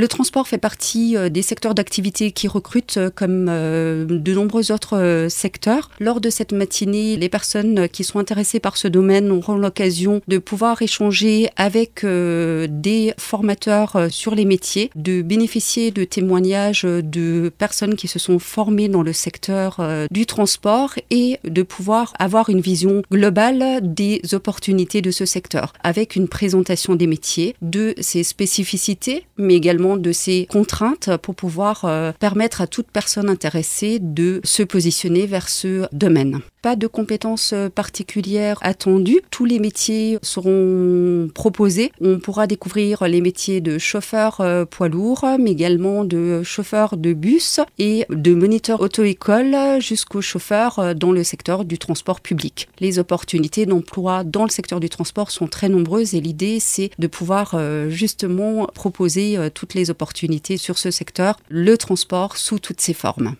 Le transport fait partie des secteurs d'activité qui recrutent comme de nombreux autres secteurs. Lors de cette matinée, les personnes qui sont intéressées par ce domaine auront l'occasion de pouvoir échanger avec des formateurs sur les métiers, de bénéficier de témoignages de personnes qui se sont formées dans le secteur du transport et de pouvoir avoir une vision globale des opportunités de ce secteur, avec une présentation des métiers, de ses spécificités, mais également de ses contraintes pour pouvoir permettre à toute personne intéressée de se positionner vers ce domaine. Pas de compétences particulières attendues. Tous les métiers seront proposés. On pourra découvrir les métiers de chauffeur poids lourd, mais également de chauffeur de bus et de moniteur auto-école jusqu'au chauffeur dans le secteur du transport public. Les opportunités d'emploi dans le secteur du transport sont très nombreuses et l'idée, c'est de pouvoir justement proposer toutes les opportunités sur ce secteur, le transport sous toutes ses formes.